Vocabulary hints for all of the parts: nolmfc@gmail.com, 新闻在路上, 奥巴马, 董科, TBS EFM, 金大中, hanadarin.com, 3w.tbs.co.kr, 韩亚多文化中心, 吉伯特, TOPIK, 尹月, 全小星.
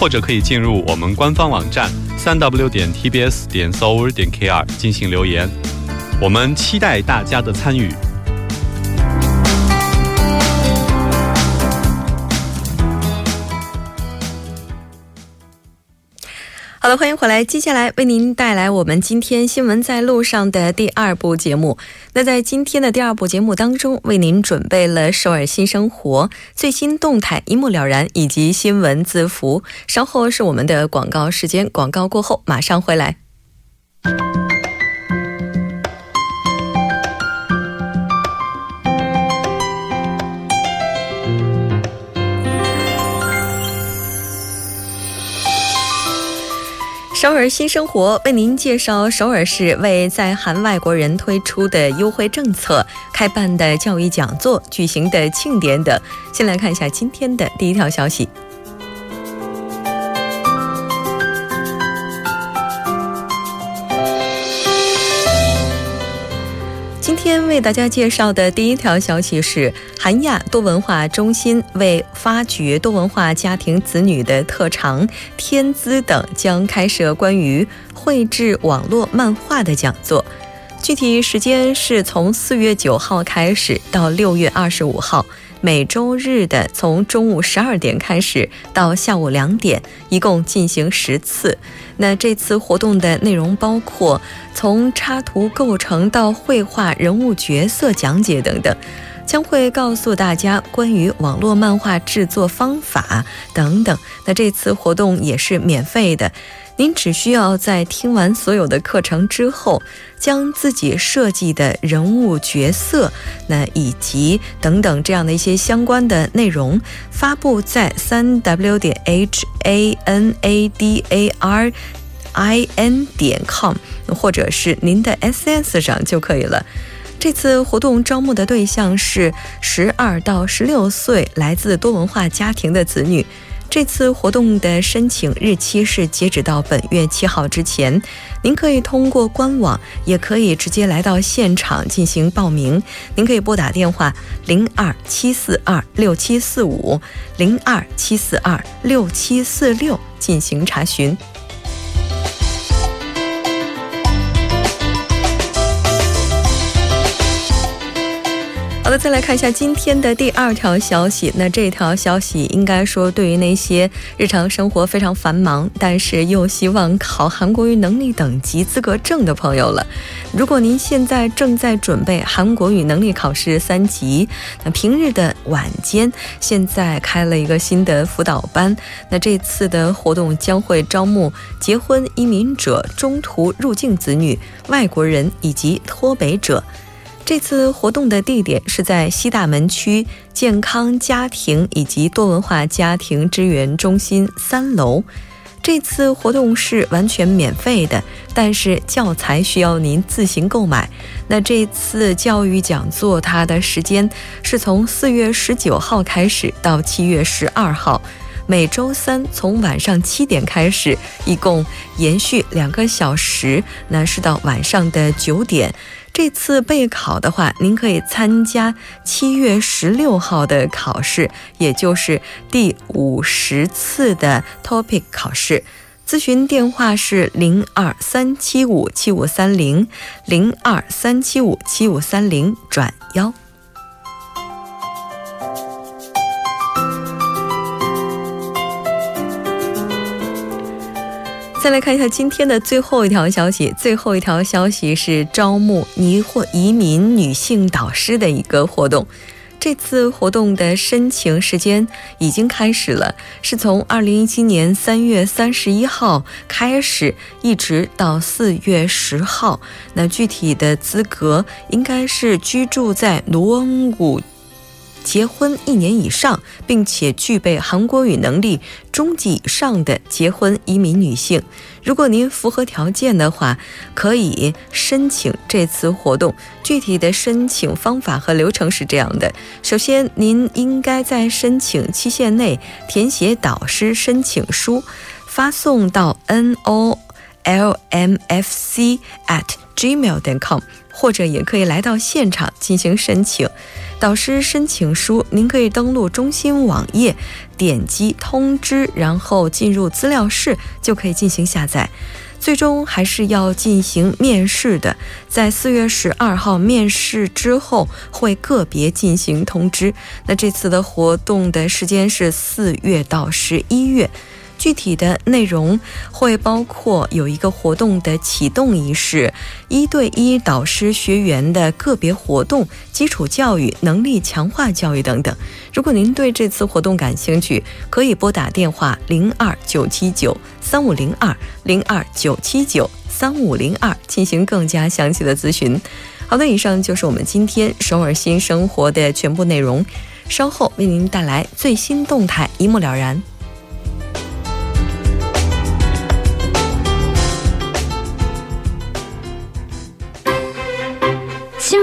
或者可以进入我们官方网站 3w.tbs.co.kr 进行留言。 我们期待大家的参与。 好的，欢迎回来，接下来为您带来我们今天新闻在路上的第2部节目。那在今天的第2部节目当中，为您准备了首尔新生活最新动态一目了然，以及新闻字符，稍后是我们的广告时间，广告过后马上回来。 首尔新生活为您介绍首尔市为在韩外国人推出的优惠政策、开办的教育讲座、举行的庆典等。先来看一下今天的第一条消息。 今天为大家介绍的第一条消息是，韩亚多文化中心为发掘多文化家庭子女的特长天资等将开设关于绘制网络漫画的讲座， 具体时间是从 4月9号 开始到 6月25号， 每周日的从中午 12点 开始到 下午2点， 一共进行 10次。 那这次活动的内容包括从插图构成到绘画人物角色讲解等等， 将会告诉大家关于网络漫画制作方法等等。 那这次活动也是免费的， 您只需要在听完所有的课程之后， 将自己设计的人物角色 以及等等这样的一些相关的内容 发布在 3w.hanadarin.com 或者是您的 SNS 上就可以了。 这次活动招募的对象是 12到16岁 来自多文化家庭的子女， 这次活动的申请日期是截止到本月7号之前， 您可以通过官网， 也可以直接来到现场进行报名。 您可以拨打电话 02-742-6745 02-742-6746 进行查询。 好的，再来看一下今天的第2条消息。 那这条消息应该说对于那些日常生活非常繁忙但是又希望考韩国语能力等级资格证的朋友了， 如果您现在正在准备韩国语能力考试3级， 那平日的晚间 现在开了一个新的辅导班， 那这次的活动将会招募结婚移民者、 中途入境子女、 外国人以及脱北者。 这次活动的地点是在西大门区 健康家庭以及多文化家庭支援中心3楼。 这次活动是完全免费的， 但是教材需要您自行购买。 那这次教育讲座它的时间是从 4月19号 开始到 7月12号， 每周三从晚上 7点 开始， 一共延续2个小时， 那是到晚上的 9点。 这次备考的话， 您可以参加 7月16号 的考试， 也就是第50次的 TOPIK 考试。 咨询电话是 02-375-7530 02-375-7530 转1。 再来看一下今天的最后一条消息。 最后一条消息是招募移民女性导师的一个活动。 这次活动的申请时间已经开始了， 是从 2017年 3月 31号 开始， 一直到 4月 10号。 那具体的资格应该是居住在卢恩谷 地区的女性，结婚1年以上并且具备韩国语能力中级以上的结婚移民女性， 如果您符合条件的话，可以申请这次活动。具体的申请方法和流程是这样的， 首先您应该在申请期限内填写导师申请书， 发送到 nolmfc@gmail.com 或者也可以来到现场进行申请。 导师申请书您可以登录中心网页， 点击通知， 然后进入资料室就可以进行下载。 最终还是要进行面试的， 在4月12号 面试之后会个别进行通知。 那这次的活动的时间是 4月到11月， 具体的内容会包括有一个活动的启动仪式， 1对1导师学员的个别活动， 基础教育能力强化教育等等。 如果您对这次活动感兴趣， 可以拨打电话 02979-3502 02979-3502 进行更加详细的咨询。 好的，以上就是我们今天首尔新生活的全部内容， 稍后为您带来最新动态， 一目了然。 新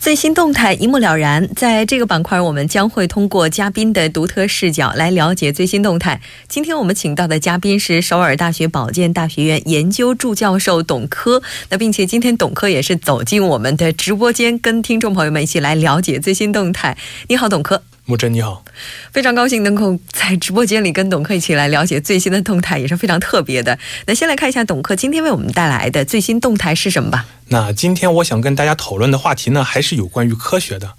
最新动态一目了然， 在这个板块我们将会通过嘉宾的独特视角来了解最新动态。 今天我们请到的嘉宾是首尔大学保健大学院研究助教授董科， 并且今天董科也是走进我们的直播间跟听众朋友们一起来了解最新动态。 你好董科。 木真你好，非常高兴能够在直播间里跟董科一起来了解最新的动态，也是非常特别的。 那先来看一下董科今天为我们带来的最新动态是什么吧。 那今天我想跟大家讨论的话题呢，还是有关于科学的。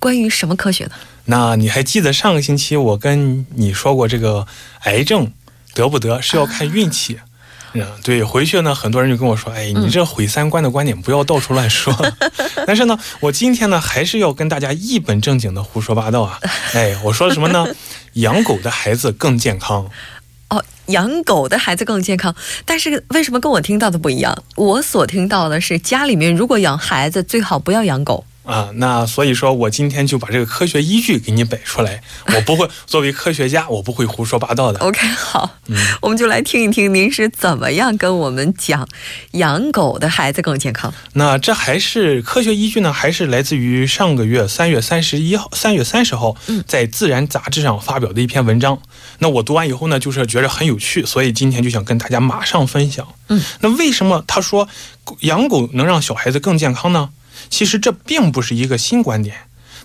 关于什么科学呢？ 那你还记得上个星期我跟你说过这个癌症得不得是要看运气。 对，回去呢很多人就跟我说，哎你这毁三观的观点不要到处乱说。但是呢， 我今天呢还是要跟大家一本正经的胡说八道啊。 我说什么呢？ 养狗的孩子更健康。 养狗的孩子更健康， 但是为什么跟我听到的不一样？ 我所听到的是家里面如果养孩子最好不要养狗。 那所以说我今天就把这个科学依据给你摆出来， 我不会作为科学家， 我不会胡说八道的。 OK， 好，我们就来听一听您是怎么样跟我们讲养狗的孩子更健康。 那这还是科学依据呢， 还是来自于上个月 3月31号 3月30号 在《自然》杂志上发表的一篇文章。 那我读完以后呢， 就是觉得很有趣， 所以今天就想跟大家马上分享。 那为什么他说养狗能让小孩子更健康呢？ 其实这并不是一个新观点，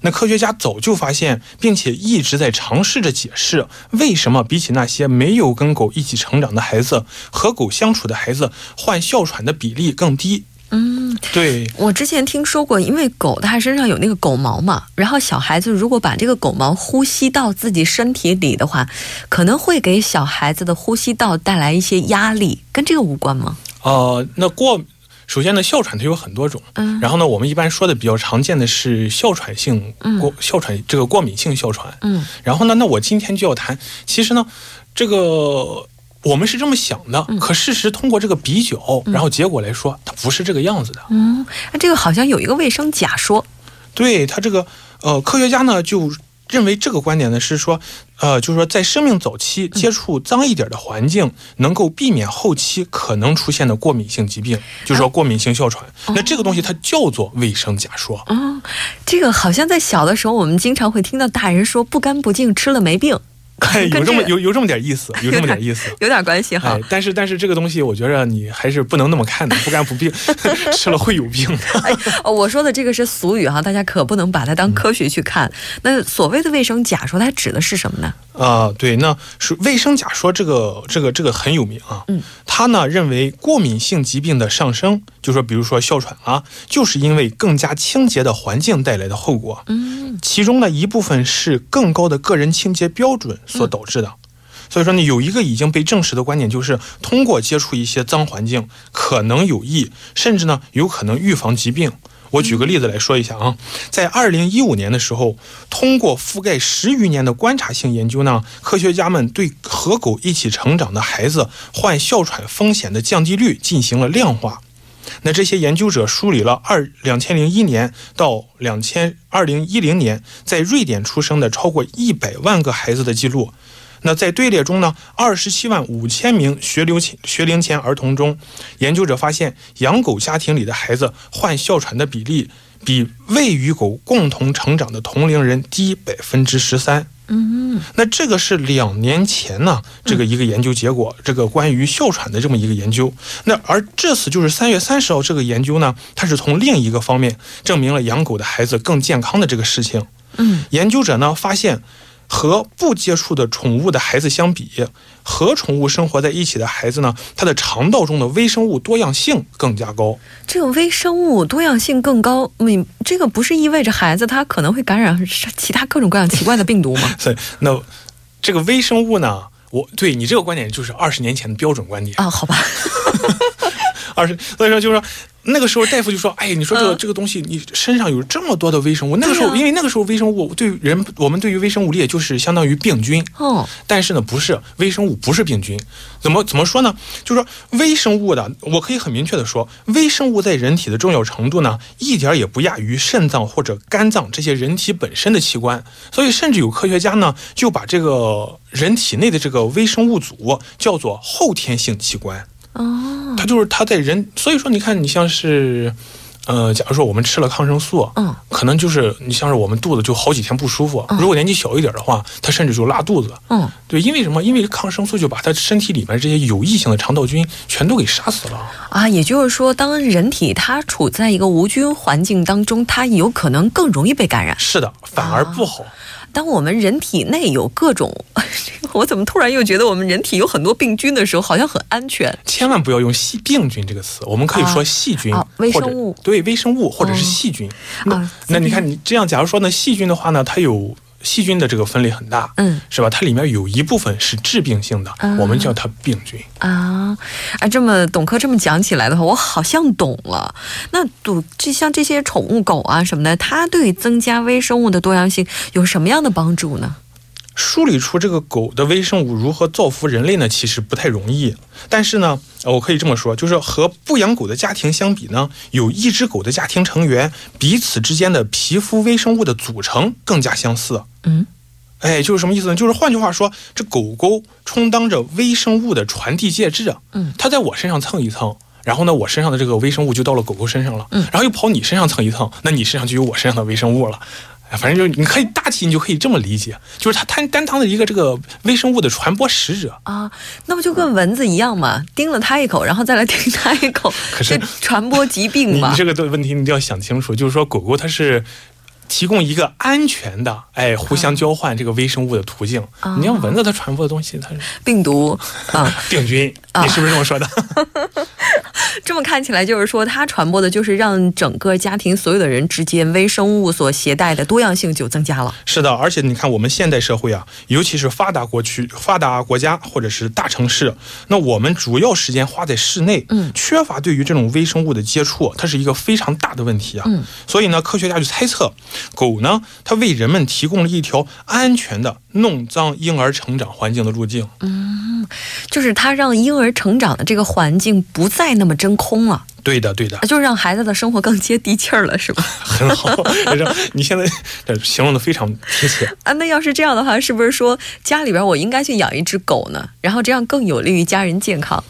那科学家早就发现， 并且一直在尝试着解释为什么比起那些没有跟狗一起成长的孩子，和狗相处的孩子患哮喘的比例更低。 对，我之前听说过， 因为狗它身上有那个狗毛嘛， 然后小孩子如果把这个狗毛呼吸到自己身体里的话，可能会给小孩子的呼吸道带来一些压力， 跟这个无关吗？ 首先呢哮喘它有很多种， 然后呢我们一般说的比较常见的是哮喘性， 这个过敏性哮喘。 然后呢那我今天就要谈，其实呢这个我们是这么想的， 可事实通过这个比较， 然后结果来说它不是这个样子的。这个好像有一个卫生假说。 对，它这个科学家呢就认为这个观点呢是说， 就是说在生命早期接触脏一点的环境， 能够避免后期可能出现的过敏性疾病， 就是说过敏性哮喘。 那这个东西它叫做卫生假说。这个好像在小的时候我们经常会听到大人说不干不净吃了没病。有这么点意思，有这么点意思。但是这个东西我觉得你还是不能那么看的，不敢不必吃了会有病。我说的这个是俗语哈，大家可不能把它当科学去看。那所谓的卫生假说它指的是什么呢？对，那卫生假说这个很有名啊，它呢认为过敏性疾病的上升，就是说比如说哮喘啊，就是因为更加清洁的环境带来的后果。其中的一部分是更高的个人清洁标准 所导致的。所以说呢，有一个已经被证实的观点就是通过接触一些脏环境可能有益，甚至呢有可能预防疾病。我举个例子来说一下啊，在 2015年 的时候，通过覆盖10余年的观察性研究呢，科学家们对河狗一起成长的孩子患哮喘风险的降低率进行了量化。 那这些研究者梳理了 2001年 到 2010年 在 瑞典 出生的 超过 100万 个孩子的记录。 那在队列中呢， 275,000名 学龄前儿童中， 研究者发现养狗家庭里的孩子患哮喘的比例比喂鱼狗共同成长的同龄人低13%。 那这个是2年前呢，这个一个研究结果，这个关于哮喘的这么一个研究。那而这次就是3月30号 这个研究呢，它是从另一个方面证明了养狗的孩子更健康的这个事情。 研究者呢发现， 和不接触的宠物的孩子相比，和宠物生活在一起的孩子呢， 它的肠道中的微生物多样性更加高。 这种微生物多样性更高， 这个不是意味着孩子他可能会感染其他各种各样奇怪的病毒吗？ 那这个微生物呢， 对你这个观点就是 20年前的标准观点啊。好吧。 所以说就是说， 那个时候大夫就说，哎，你说这个东西你身上有这么多的微生物。 那个时候因为那个时候微生物对人我们对于微生物理解就是相当于病菌。但是呢不是，微生物不是病菌。怎么说呢， 就是说微生物的，我可以很明确的说， 微生物在人体的重要程度呢， 一点也不亚于肾脏或者肝脏这些人体本身的器官。 所以甚至有科学家呢， 就把这个人体内的这个微生物组 叫做后天性器官。 它就是它在人， 所以说你看你像是， 假如说我们吃了抗生素， 可能就是你像是我们肚子就好几天不舒服， 如果年纪小一点的话， 它甚至就拉肚子。 对，因为什么？ 因为抗生素就把它身体里面这些有益性的肠道菌全都给杀死了啊。也就是说当人体它处在一个无菌环境当中， 它有可能更容易被感染。是的，反而不好。 当我们人体内有各种，我怎么突然又觉得我们人体有很多病菌的时候好像很安全。千万不要用病菌这个词，我们可以说细菌，微生物。 对，微生物或者是细菌。 那你看你这样假如说呢， 细菌的话呢， 它有细菌的这个分类很大， 是吧？ 它里面有一部分是致病性的， 我们叫它病菌啊。这么董科这么讲起来的话， 我好像懂了。 那像这些宠物狗啊什么的， 它对增加微生物的多样性有什么样的帮助呢？ 梳理出这个狗的微生物如何造福人类呢， 其实不太容易。 但是呢我可以这么说， 就是和不养狗的家庭相比呢， 有一只狗的家庭成员 彼此之间的皮肤微生物的组成更加相似。就是什么意思呢， 就是换句话说， 这狗狗充当着微生物的传递介质。 它在我身上蹭一蹭， 然后呢我身上的这个微生物就到了狗狗身上了， 然后又跑你身上蹭一蹭， 那你身上就有我身上的微生物了。 反正就你可以大体你就可以这么理解， 就是它担当着一个这个微生物的传播使者啊。那不就跟蚊子一样嘛， 叮了它一口然后再来叮它一口， 可是传播疾病嘛。 你这个问题你要想清楚，就是说狗狗它是 提供一个安全的，互相交换这个微生物的途径。你要蚊子它传播的东西它是病毒，病菌也是不是这么说的？这么看起来就是说它传播的就是让整个家庭所有的人之间微生物所携带的多样性就增加了。是的，而且你看我们现代社会啊，尤其实发达国家或者是大城市，那我们主要时间花在室内，缺乏对于这种微生物的接触，它是一个非常大的问题啊。所以呢科学家就猜测， 狗呢它为人们提供了一条安全的弄脏婴儿成长环境的路径。就是它让婴儿成长的这个环境不再那么真空了。 对的对的，就让孩子的生活更接地气儿了是吧？很好，你现在形容的非常贴切啊。那要是这样的话是不是说家里边我应该去养一只狗呢，然后这样更有利于家人健康？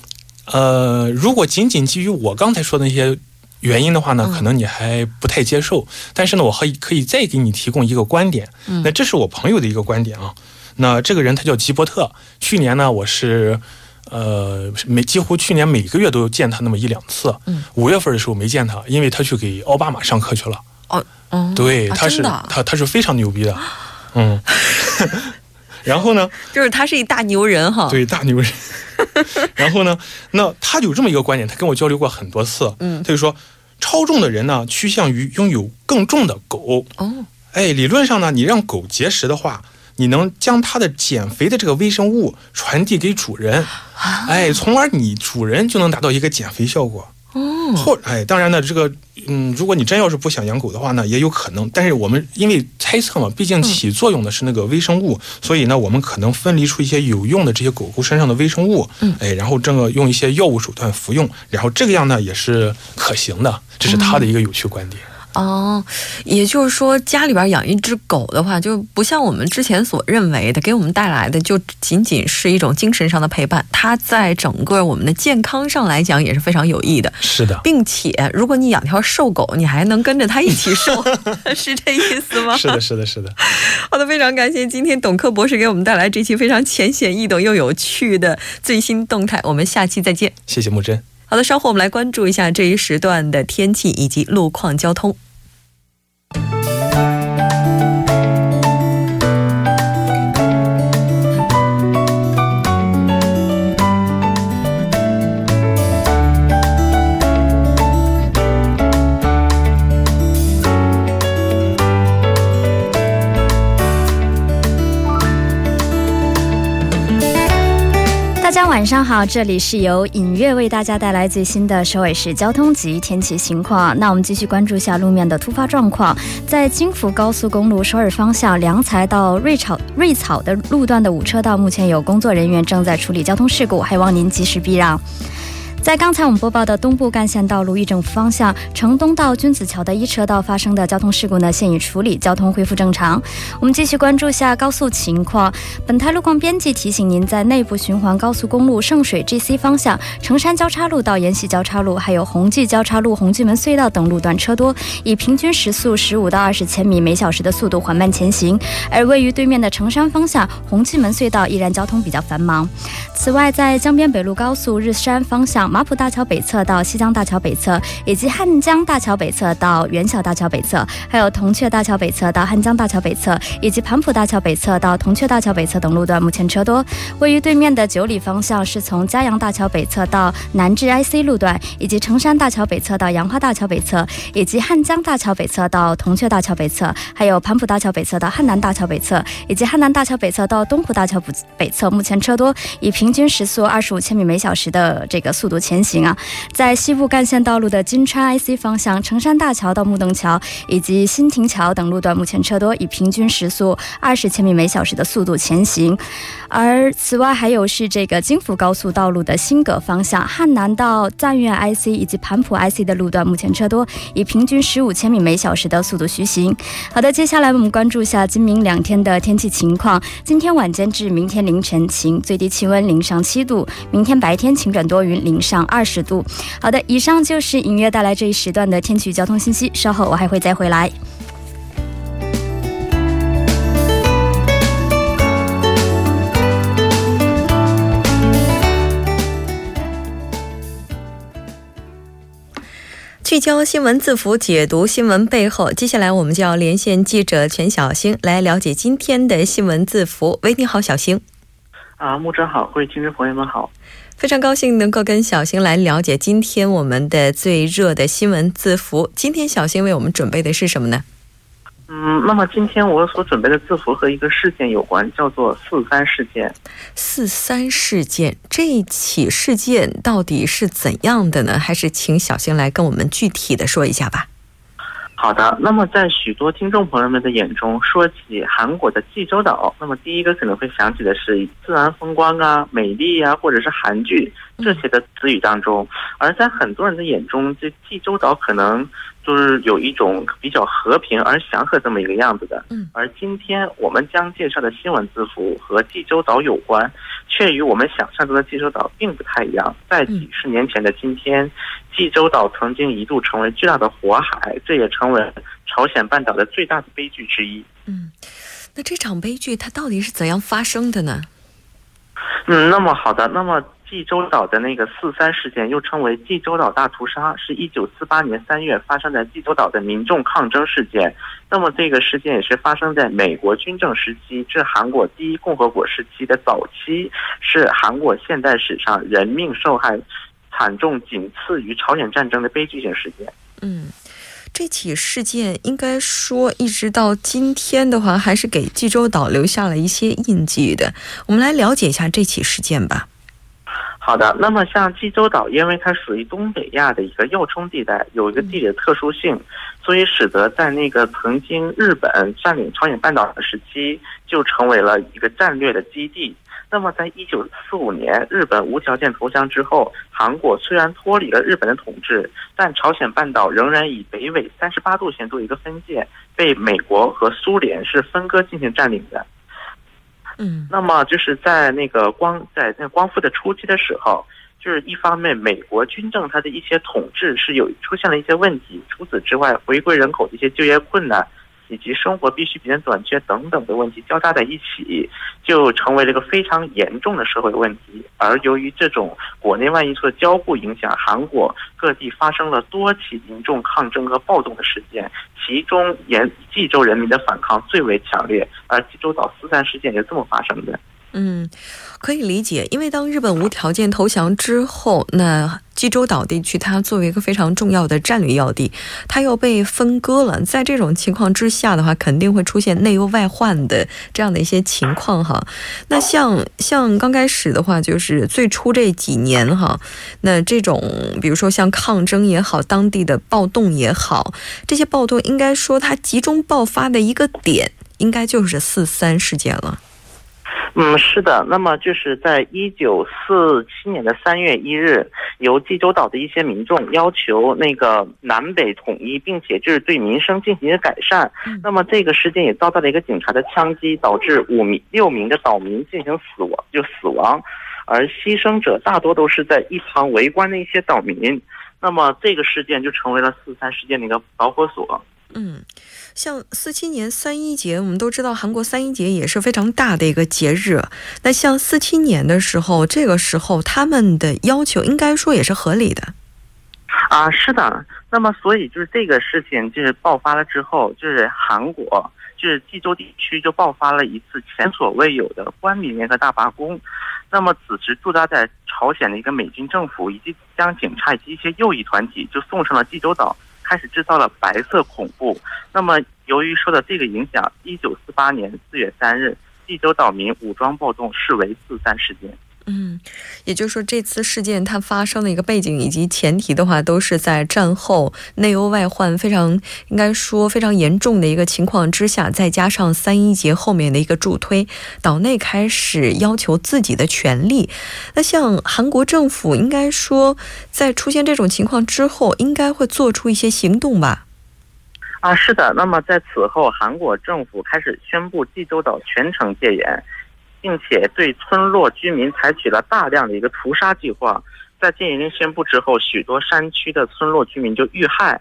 如果仅仅基于我刚才说的那些 原因的话呢， 可能你还不太接受。但是呢我可以再给你提供一个观点，那这是我朋友的一个观点啊。那这个人他叫吉伯特，去年呢我是 几乎去年每个月都见他那么一两次。5月份的时候没见他，因为他去给奥巴马上课去了。对，他是非常牛逼的。然后呢，就是他是一大牛人哈。对，然后呢，那他有这么一个观点，他跟我交流过很多次，他就说超重的人呢趋向于拥有更重的狗。哎，理论上呢，你让狗节食的话， 你能将它的减肥的这个微生物传递给主人，哎，从而你主人就能达到一个减肥效果。后，哎，当然呢，这个如果你真要是不想养狗的话呢，也有可能，但是我们因为猜测嘛，毕竟起作用的是那个微生物，所以呢，我们可能分离出一些有用的这些狗狗身上的微生物，哎，然后这个用一些药物手段服用，然后这个样呢也是可行的，这是他的一个有趣观点。 也就是说家里边养一只狗的话就不像我们之前所认为的给我们带来的就仅仅是一种精神上的陪伴，它在整个我们的健康上来讲也是非常有益的。是的，并且如果你养条瘦狗你还能跟着它一起瘦，是这意思吗？是的是的是的。好的，非常感谢今天董克博士给我们带来这期非常浅显易懂又有趣的最新动态，我们下期再见。谢谢木真。好的，稍后我们来关注一下这一时段的天气以及路况交通。 晚上好，这里是由尹月为大家带来最新的首尔市交通及天气情况。那我们继续关注一下路面的突发状况，在京釜高速公路首尔方向良才到瑞草的路段的五车道目前有工作人员正在处理交通事故，还望您及时避让。 在刚才我们播报的东部干线道路一整方向，城东到君子桥的一车道发生的交通事故呢现已处理，交通恢复正常。我们继续关注下高速情况，本台路况编辑提醒您在内部循环高速公路圣水GC方向，城山交叉路到延禧交叉路还有弘济交叉路、弘济门隧道等路段车多，以平均时速15到20千米每小时的速度缓慢前行。而位于对面的城山方向、红济门隧道依然交通比较繁忙。此外，在江边北路高速、日山方向、 马浦大桥北侧到西江大桥北侧，以及汉江大桥北侧到元晓大桥北侧，以及盘浦大桥北侧到铜雀大桥北侧等路段目前车多。位于对面的九里方向是从嘉阳大桥北侧到南至IC路段，以及城山大桥北侧到杨花大桥北侧，以及汉江大桥北侧到东浦大桥北侧，还有盘浦大桥北侧到汉南大桥北侧，以及汉南大桥北侧到东浦大桥北侧，目前车多。以平均时速25千米每小时的这个速度前行。 在西部干线道路的金川IC方向，城山大桥到木洞桥，以及新亭桥等路段目前车多，以平均时速20千米每小时的速度前行。而此外还有是这个京釜高速道路的新葛方向，汉南到赞苑IC以及盘浦IC的路段目前车多以平均15千米每小时的速度徐行。好的，接下来我们关注一下今明两天的天气情况。今天晚间至明天凌晨晴，最低气温零上20度。 好的，以上就是音乐带来这一时段的天气交通信息，稍后我还会再回来。 聚焦新闻字符，解读新闻背后。 接下来我们就要连线记者全小星来了解今天的新闻字符。 喂，你好，小星。 木真好，各位听众朋友们好。 非常高兴能够跟小星来了解今天我们的最热的新闻字符。 今天小星为我们准备的是什么呢？ 那么今天我所准备的字符和一个事件有关，叫做43事件。 43事件， 这起事件到底是怎样的呢？ 还是请小星来跟我们具体的说一下吧。 好的，那么在许多听众朋友们的眼中，说起韩国的济州岛， 那么第一个可能会想起的是自然风光啊、美丽啊，或者是韩剧这些的词语当中。而在很多人的眼中，济州岛可能就是有一种比较和平而祥和这么一个样子的。而今天我们将介绍的新闻字符和济州岛有关，却与我们想象中的济州岛并不太一样。在几十年前的今天， 济州岛曾经一度成为最大的火海，这也成为朝鲜半岛的最大的悲剧之一。那这场悲剧它到底是怎样发生的呢？那么好的，那么济州岛的那个四三事件又称为济州岛大屠杀，是1948年3月发生在济州岛的民众抗争事件。那么这个事件也是发生在美国军政时期，是韩国第一共和国时期的早期，是韩国现代史上人命受害 惨重仅次于朝鲜战争的悲剧性事件。 这起事件应该说一直到今天的话还是给济州岛留下了一些印记的，我们来了解一下这起事件吧。 好的，那么像济州岛因为它属于东北亚的一个要冲地带，有一个地理特殊性，所以使得在那个曾经日本占领朝鲜半岛的时期就成为了一个战略的基地。 那么在1945年日本无条件投降之后， 韩国虽然脱离了日本的统治，但朝鲜半岛仍然以北纬 38°线 作为一个分界，被美国和苏联是分割进行占领的。 那么就是在光复的初期的时候， 就是一方面美国军政它的一些统治是有出现了一些问题，除此之外回归人口的一些就业困难 以及生活必需比较短缺等等的问题交加在一起，就成为了一个非常严重的社会问题。而由于这种国内外因素的交互影响，韩国各地发生了多起民众抗争和暴动的事件，其中济州人民的反抗最为强烈，而济州岛四三事件也这么发生的。 可以理解，因为当日本无条件投降之后，那济州岛地区它作为一个非常重要的战略要地，它又被分割了。在这种情况之下的话，肯定会出现内忧外患的这样的一些情况哈。那像刚开始的话，就是最初这几年哈，那这种比如说像抗争也好，当地的暴动也好，这些暴动应该说它集中爆发的一个点应该就是四三事件了。 是的，那么就是在1947年的3月1日， 由济州岛的一些民众要求那个南北统一，并且就是对民生进行改善。 那么这个事件也遭到了一个警察的枪击，导致6名的岛民进行死亡， 而牺牲者大多都是在一旁围观的一些岛民。 那么这个事件就成为了四三事件的一个导火索。 像47年3·1节， 我们都知道韩国3·1节也是非常大的一个节日。 那像47年的时候， 这个时候他们的要求应该说也是合理的。 是的，那么所以就是这个事情就是爆发了之后， 就是韩国 就是济州地区就爆发了一次前所未有的官民联合大罢工。 那么此时驻扎在朝鲜的一个美军政府以及将警察以及一些右翼团体就送上了济州岛， 开始制造了白色恐怖。 那么由于受到这个影响， 1948年4月3日， 济州岛民武装暴动，视为四三事件。 也就是说这次事件它发生的一个背景以及前提的话，都是在战后内忧外患非常应该说非常严重的一个情况之下，再加上3·1节后面的一个助推，岛内开始要求自己的权利。那像韩国政府应该说在出现这种情况之后，应该会做出一些行动吧。 是的，那么在此后韩国政府开始宣布济州岛全城戒严， 并且对村落居民采取了大量的一个屠杀计划。在戒严令宣布之后， 许多山区的村落居民就遇害。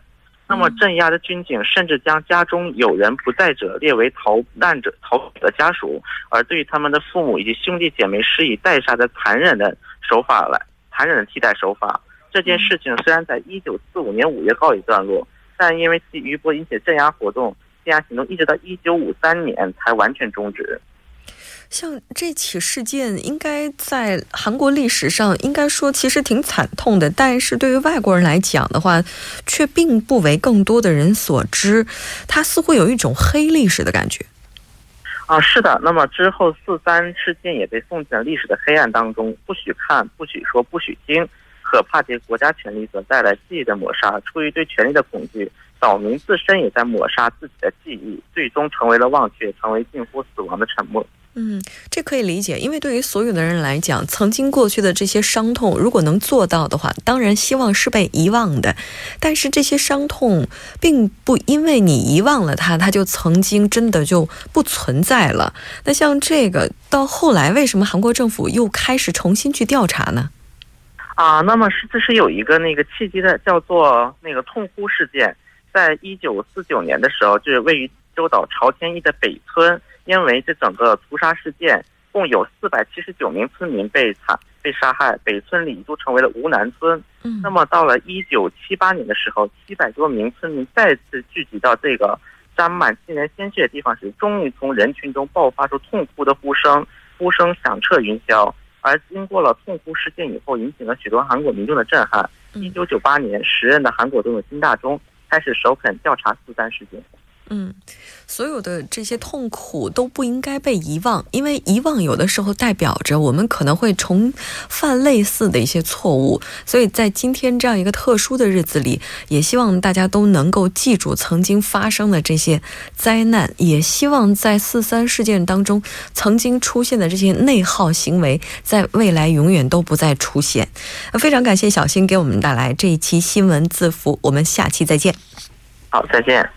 那么镇压的军警甚至将家中有人不在者列为逃难者、逃者家属， 而对他们的父母以及兄弟姐妹施以带杀的残忍的手法。 这件事情虽然在 1945年5月告一段落， 但因为其余波引起镇压活动、镇压行动，一直到1953年才完全终止。 像这起事件应该在韩国历史上应该说其实挺惨痛的，但是对于外国人来讲的话却并不为更多的人所知，它似乎有一种黑历史的感觉。 是的，那么之后 4·3事件也被送进了历史的黑暗当中，不许看、不许说、不许听。 可怕结国家权力所带来记忆的抹杀，出于对权力的恐惧， 岛民自身也在抹杀自己的记忆， 最终成为了忘却，成为近乎死亡的沉默。 这可以理解，因为对于所有的人来讲， 曾经过去的这些伤痛如果能做到的话，当然希望是被遗忘的。 但是这些伤痛并不因为你遗忘了它， 它就曾经真的就不存在了。 那像这个到后来为什么韩国政府又开始重新去调查呢？ 那么这是有一个那个契机的，叫做那个痛呼事件。在1949年的时候，就是位于济州岛朝天邑的北村，因为这整个屠杀事件共有479名村民被杀害，北村里一度成为了无南村。那么到了1978年的时候，700多名村民再次聚集到这个沾满亲人鲜血的地方时，终于从人群中爆发出痛哭的呼声，呼声响彻云霄。而经过了痛哭事件以后，引起了许多韩国民众的震撼。1998年，时任的韩国总统金大中开始首肯调查4·3事件。所有的这些痛苦都不应该被遗忘，因为遗忘有的时候代表着我们可能会重犯类似的一些错误，所以在今天这样一个特殊的日子里，也希望大家都能够记住曾经发生的这些灾难，也希望在4·3事件当中曾经出现的这些内耗行为在未来永远都不再出现。非常感谢小新给我们带来这一期新闻字符，我们下期再见。好，再见。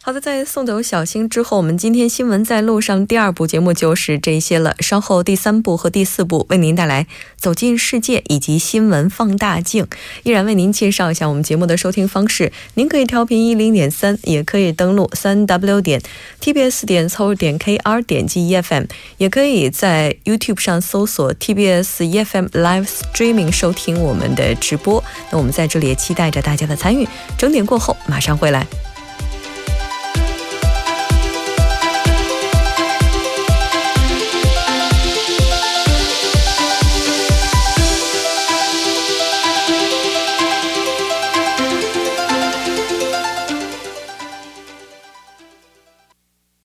好的，在送走小新之后，我们今天新闻在路上第2部节目就是这些了，稍后第3部和第4部为您带来走进世界以及新闻放大镜。依然为您介绍一下我们节目的收听方式，您可以调频 10.3， 也可以登录 3w.tbs.co.kr 点击 EFM， 也可以在 YouTube 上搜索 TBS EFM Live Streaming 收听我们的直播。那我们在这里也期待着大家的参与，整点过后马上回来。